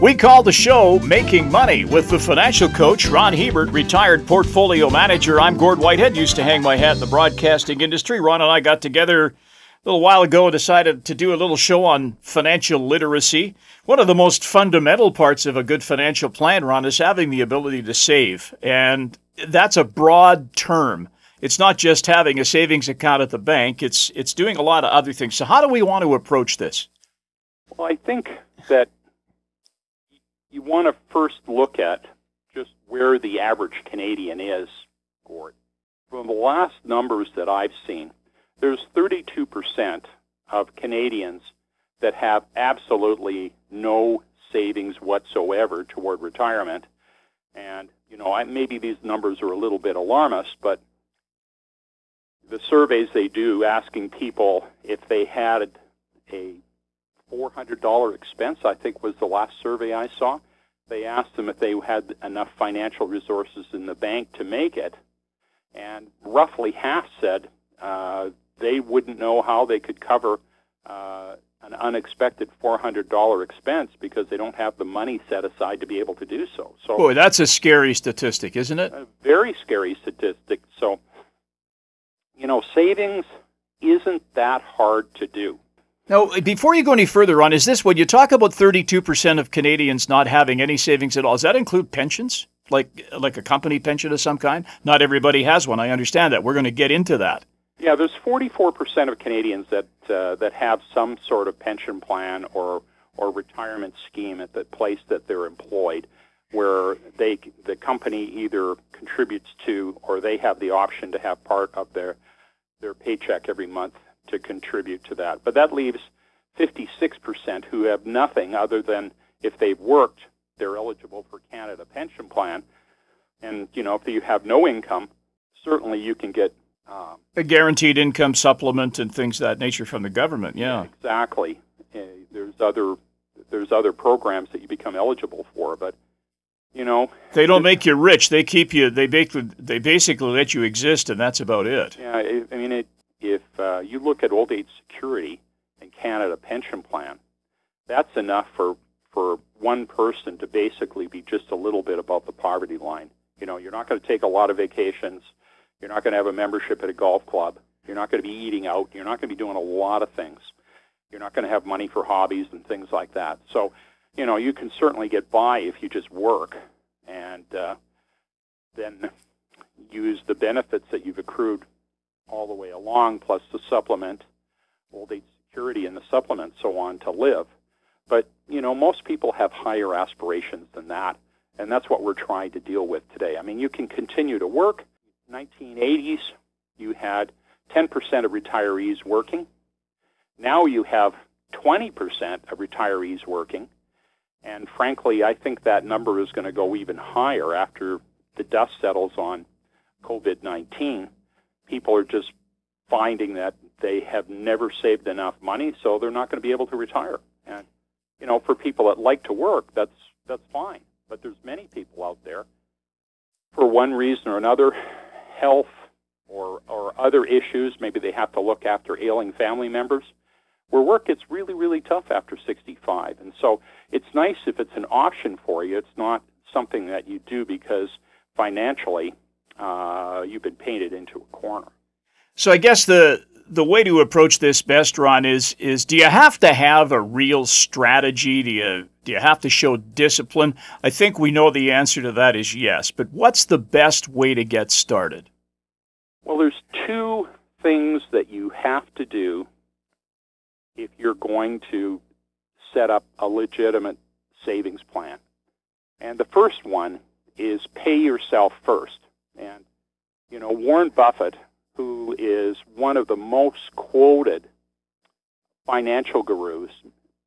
We call the show Making Money with the financial coach, Ron Hebert, retired portfolio manager. I'm Gord Whitehead, used to hang my hat in the broadcasting industry. Ron and I got together a little while ago and decided to do a little show on financial literacy. One of the most fundamental parts of a good financial plan, Ron, is having the ability to save. And that's a broad term. It's not just having a savings account at the bank. It's doing a lot of other things. So how do we want to approach this? Well, I think that you want to first look at just where the average Canadian is, Gord. From the last numbers that I've seen, there's 32% of Canadians that have absolutely no savings whatsoever toward retirement. And, you know, maybe these numbers are a little bit alarmist, but the surveys they do asking people if they had a $400 expense, I think was the last survey I saw. They asked them if they had enough financial resources in the bank to make it, and roughly half said they wouldn't know how they could cover an unexpected $400 expense because they don't have the money set aside to be able to do so. So, boy, that's a scary statistic, isn't it? A very scary statistic. So, you know, savings isn't that hard to do. Now, before you go any further, Ron, is this when you talk about 32% of Canadians not having any savings at all, does that include pensions, like a company pension of some kind? Not everybody has one. I understand that. We're going to get into that. Yeah, there's 44% of Canadians that have some sort of pension plan or retirement scheme at the place that they're employed, where the company either contributes to or they have the option to have part of their paycheck every month to contribute to that. But that leaves 56% who have nothing other than if they've worked, they're eligible for Canada Pension Plan. And, you know, if you have no income, certainly you can get a guaranteed income supplement and things of that nature from the government. Yeah, exactly. There's other programs that you become eligible for, but you know, they don't make you rich. They keep you. They basically let you exist, and that's about it. Yeah, I mean it. If you look at old age security and Canada Pension Plan, that's enough for one person to basically be just a little bit above the poverty line. You know, you're not going to take a lot of vacations. You're not going to have a membership at a golf club. You're not going to be eating out. You're not going to be doing a lot of things. You're not going to have money for hobbies and things like that. So, you know, you can certainly get by if you just work and then use the benefits that you've accrued all the way along, plus the supplement, old age security and the supplement, so on, to live. But, you know, most people have higher aspirations than that, and that's what we're trying to deal with today. I mean, you can continue to work. 1980s, you had 10% of retirees working. Now you have 20% of retirees working, and frankly, I think that number is going to go even higher after the dust settles on COVID-19. People are just finding that they have never saved enough money, so they're not going to be able to retire. And, you know, for people that like to work, that's fine. But there's many people out there, for one reason or another, health or other issues, maybe they have to look after ailing family members, where work gets really, really tough after 65. And so it's nice if it's an option for you. It's not something that you do because financially, you've been painted into a corner. So I guess the way to approach this best, Ron, is do you have to have a real strategy? Do you have to show discipline? I think we know the answer to that is yes, but what's the best way to get started? Well, there's two things that you have to do if you're going to set up a legitimate savings plan. And the first one is pay yourself first. And, you know, Warren Buffett, who is one of the most quoted financial gurus,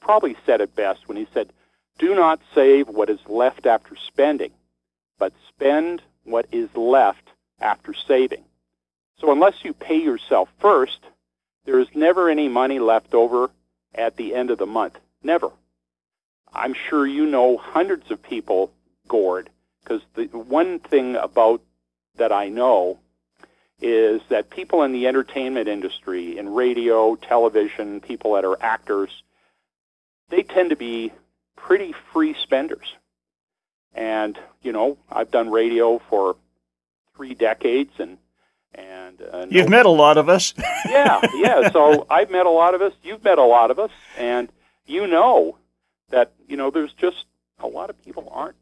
probably said it best when he said, "Do not save what is left after spending, but spend what is left after saving." So unless you pay yourself first, there is never any money left over at the end of the month. Never. I'm sure you know hundreds of people, Gord, because the one thing about that I know is that people in the entertainment industry, in radio, television, people that are actors, they tend to be pretty free spenders. And, you know, I've done radio for 3 decades, and you've met a lot of us. yeah. So I've met a lot of us. You've met a lot of us, and you know that there's just a lot of people aren't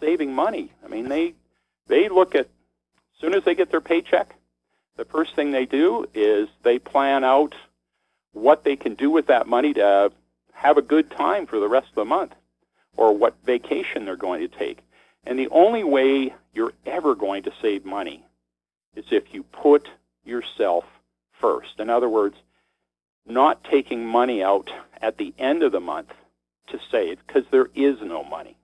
saving money. I mean, they look at, as soon as they get their paycheck, the first thing they do is they plan out what they can do with that money to have a good time for the rest of the month, or what vacation they're going to take. And the only way you're ever going to save money is if you put yourself first. In other words, not taking money out at the end of the month to save, because there is no money.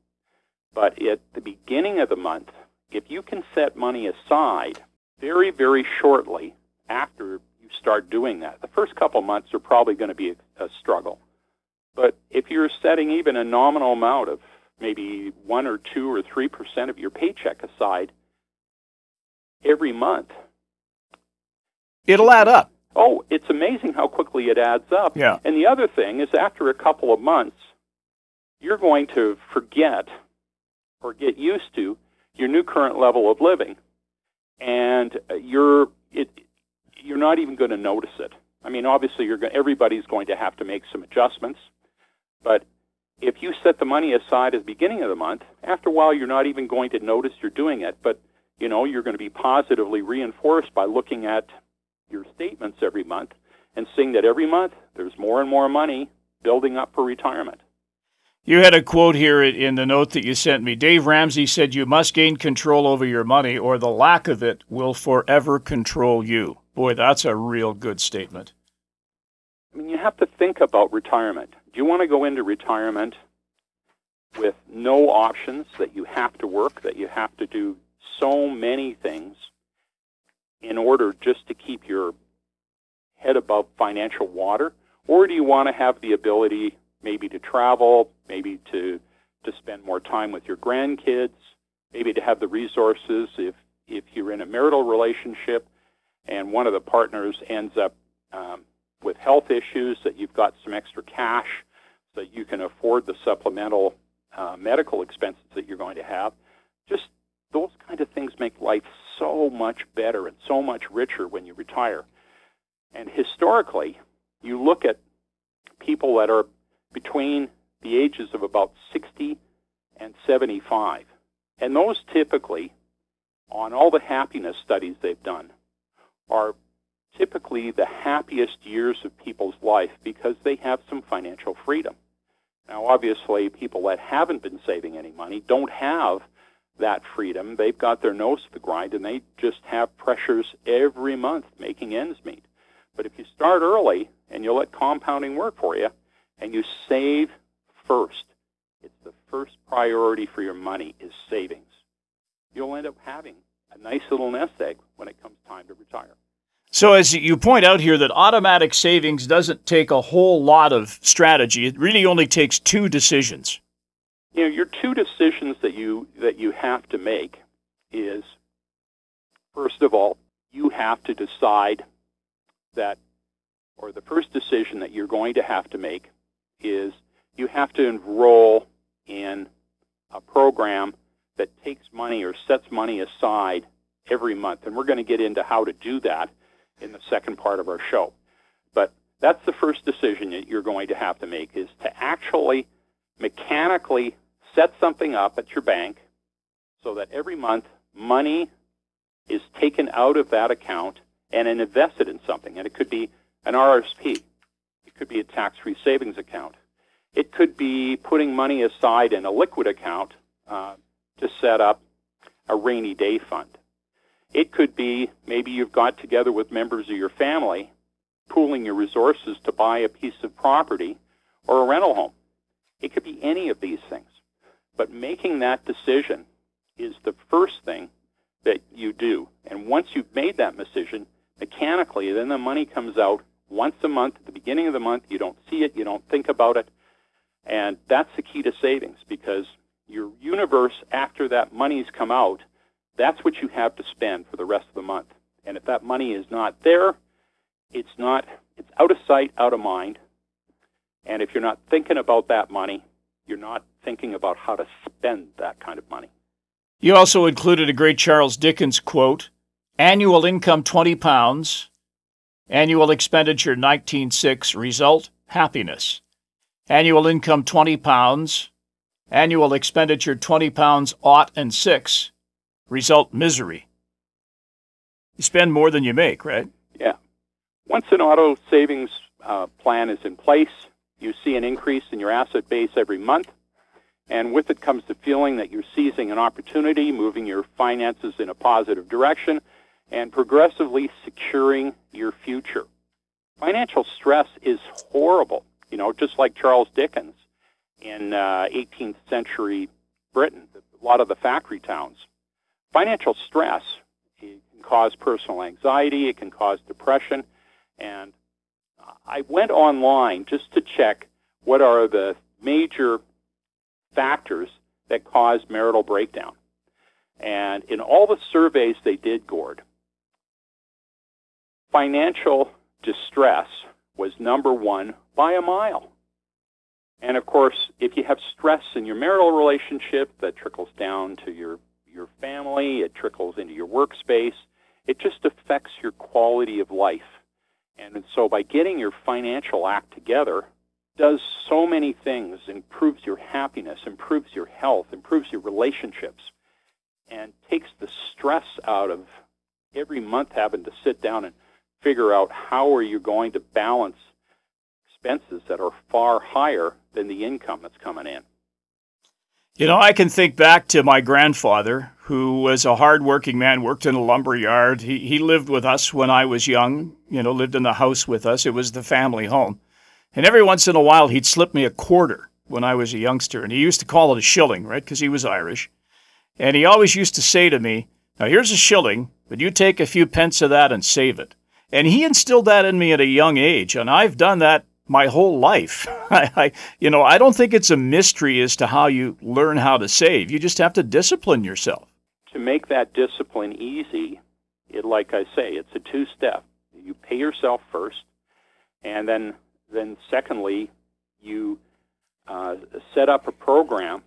But at the beginning of the month, if you can set money aside very, very shortly after you start doing that, the first couple months are probably going to be a struggle. But if you're setting even a nominal amount of maybe 1 or 2 or 3% of your paycheck aside every month, it'll add up. Oh, it's amazing how quickly it adds up. Yeah. And the other thing is, after a couple of months, you're going to forget or get used to your new current level of living, and you're not even going to notice it. I mean, obviously, everybody's going to have to make some adjustments, but if you set the money aside at the beginning of the month, after a while, you're not even going to notice you're doing it, but you're going to be positively reinforced by looking at your statements every month and seeing that every month there's more and more money building up for retirement. You had a quote here in the note that you sent me. Dave Ramsey said, "You must gain control over your money, or the lack of it will forever control you." Boy, that's a real good statement. I mean, you have to think about retirement. Do you want to go into retirement with no options, that you have to work, that you have to do so many things in order just to keep your head above financial water? Or do you want to have the ability maybe to travel, maybe to spend more time with your grandkids, maybe to have the resources if you're in a marital relationship and one of the partners ends up with health issues, that you've got some extra cash so that you can afford the supplemental medical expenses that you're going to have? Just those kind of things make life so much better and so much richer when you retire. And historically, you look at people that are between the ages of about 60 and 75, and those typically, on all the happiness studies they've done, are typically the happiest years of people's life because they have some financial freedom. Now, obviously, people that haven't been saving any money don't have that freedom. They've got their nose to the grind, and they just have pressures every month making ends meet. But if you start early and you let compounding work for you, and you save first, it's the first priority for your money is savings, you'll end up having a nice little nest egg when it comes time to retire. So as you point out here, that automatic savings doesn't take a whole lot of strategy. It really only takes 2 decisions. Your 2 decisions that you have to make is, first of all, you have to decide that, or the first decision that you're going to have to make is, you have to enroll in a program that takes money or sets money aside every month. And we're going to get into how to do that in the second part of our show. But that's the first decision that you're going to have to make, is to actually mechanically set something up at your bank so that every month money is taken out of that account and invested in something. And it could be an RRSP. It could be a tax-free savings account. It could be putting money aside in a liquid account to set up a rainy day fund. It could be maybe you've got together with members of your family, pooling your resources to buy a piece of property or a rental home. It could be any of these things. But making that decision is the first thing that you do. And once you've made that decision, mechanically, then the money comes out once a month. At the beginning of the month, you don't see it, you don't think about it. And that's the key to savings, because your universe, after that money's come out, that's what you have to spend for the rest of the month. And if that money is not there, it's out of sight, out of mind. And if you're not thinking about that money, you're not thinking about how to spend that kind of money. You also included a great Charles Dickens quote, annual income £20, annual expenditure 19.6, result happiness. Annual income £20, annual expenditure £20, ought and 6, result misery. You spend more than you make, right? Yeah. Once an auto savings plan is in place, you see an increase in your asset base every month, and with it comes the feeling that you're seizing an opportunity, moving your finances in a positive direction, and progressively securing your future. Financial stress is horrible, you know, just like Charles Dickens in 18th century Britain, a lot of the factory towns. Financial stress, it can cause personal anxiety, it can cause depression, and I went online just to check what are the major factors that cause marital breakdown. And in all the surveys they did, Gord, financial distress was number one by a mile. And of course, if you have stress in your marital relationship, that trickles down to your family, it trickles into your workspace, it just affects your quality of life. And so by getting your financial act together, does so many things, improves your happiness, improves your health, improves your relationships, and takes the stress out of every month having to sit down and figure out how are you going to balance expenses that are far higher than the income that's coming in. You know, I can think back to my grandfather, who was a hard-working man, worked in a lumber yard. He lived with us when I was young, you know, lived in the house with us. It was the family home. And every once in a while, he'd slip me a quarter when I was a youngster. And he used to call it a shilling, right, because he was Irish. And he always used to say to me, now here's a shilling, but you take a few pence of that and save it. And he instilled that in me at a young age, and I've done that my whole life. I don't think it's a mystery as to how you learn how to save. You just have to discipline yourself. To make that discipline easy, like I say, it's a two-step. You pay yourself first, and then secondly, you set up a program.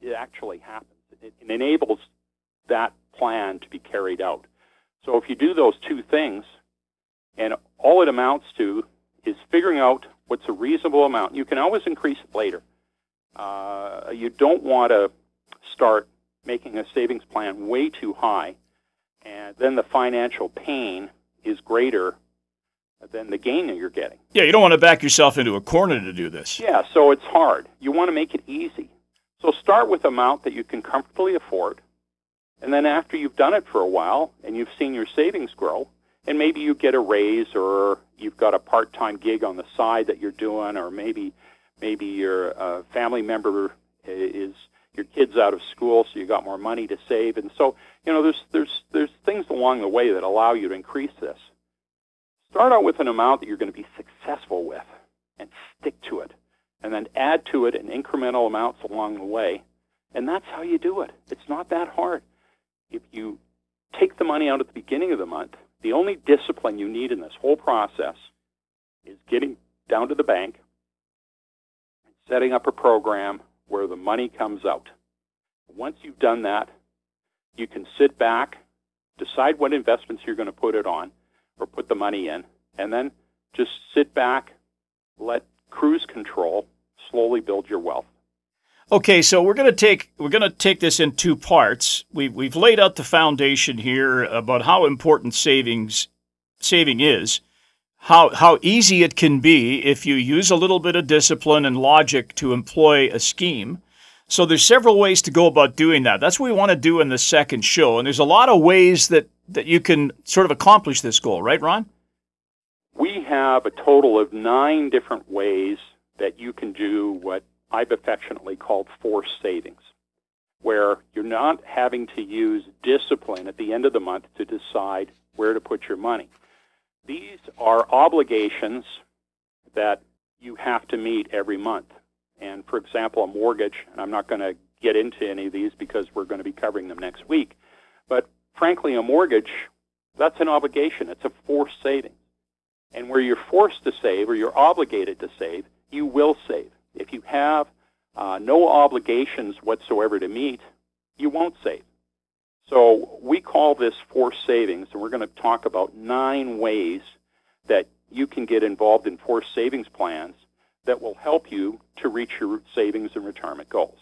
It actually happens. It enables that plan to be carried out. So if you do those two things, and all it amounts to is figuring out what's a reasonable amount. You can always increase it later. You don't want to start making a savings plan way too high, and then the financial pain is greater than the gain that you're getting. Yeah, you don't want to back yourself into a corner to do this. Yeah, so it's hard. You want to make it easy. So start with an amount that you can comfortably afford, and then after you've done it for a while and you've seen your savings grow, and maybe you get a raise or you've got a part-time gig on the side that you're doing, or maybe your family member is your kid's out of school, so you got more money to save. And so, you know, there's things along the way that allow you to increase this. Start out with an amount that you're going to be successful with and stick to it, and then add to it in incremental amounts along the way. And that's how you do it. It's not that hard. If you take the money out at the beginning of the month, the only discipline you need in this whole process is getting down to the bank and setting up a program where the money comes out. Once you've done that, you can sit back, decide what investments you're going to put it on or put the money in, and then just sit back, let cruise control slowly build your wealth. Okay, so we're going to take this in two parts. We've laid out the foundation here about how important saving is, how easy it can be if you use a little bit of discipline and logic to employ a scheme. So there's several ways to go about doing that. That's what we want to do in the second show, and there's a lot of ways that you can sort of accomplish this goal, right, Ron? We have a total of 9 different ways that you can do what I've affectionately called forced savings, where you're not having to use discipline at the end of the month to decide where to put your money. These are obligations that you have to meet every month. And for example, a mortgage, and I'm not going to get into any of these because we're going to be covering them next week, but frankly, a mortgage, that's an obligation. It's a forced saving. And where you're forced to save or you're obligated to save, you will save. If you have no obligations whatsoever to meet, you won't save. So we call this forced savings, and we're going to talk about 9 ways that you can get involved in forced savings plans that will help you to reach your savings and retirement goals.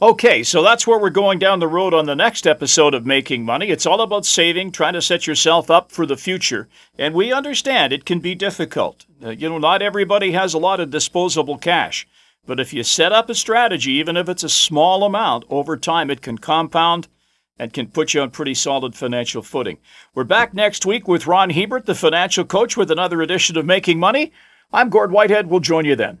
Okay, so that's where we're going down the road on the next episode of Making Money. It's all about saving, trying to set yourself up for the future. And we understand it can be difficult. Not everybody has a lot of disposable cash. But if you set up a strategy, even if it's a small amount, over time it can compound and can put you on pretty solid financial footing. We're back next week with Ron Hebert, the financial coach, with another edition of Making Money. I'm Gord Whitehead. We'll join you then.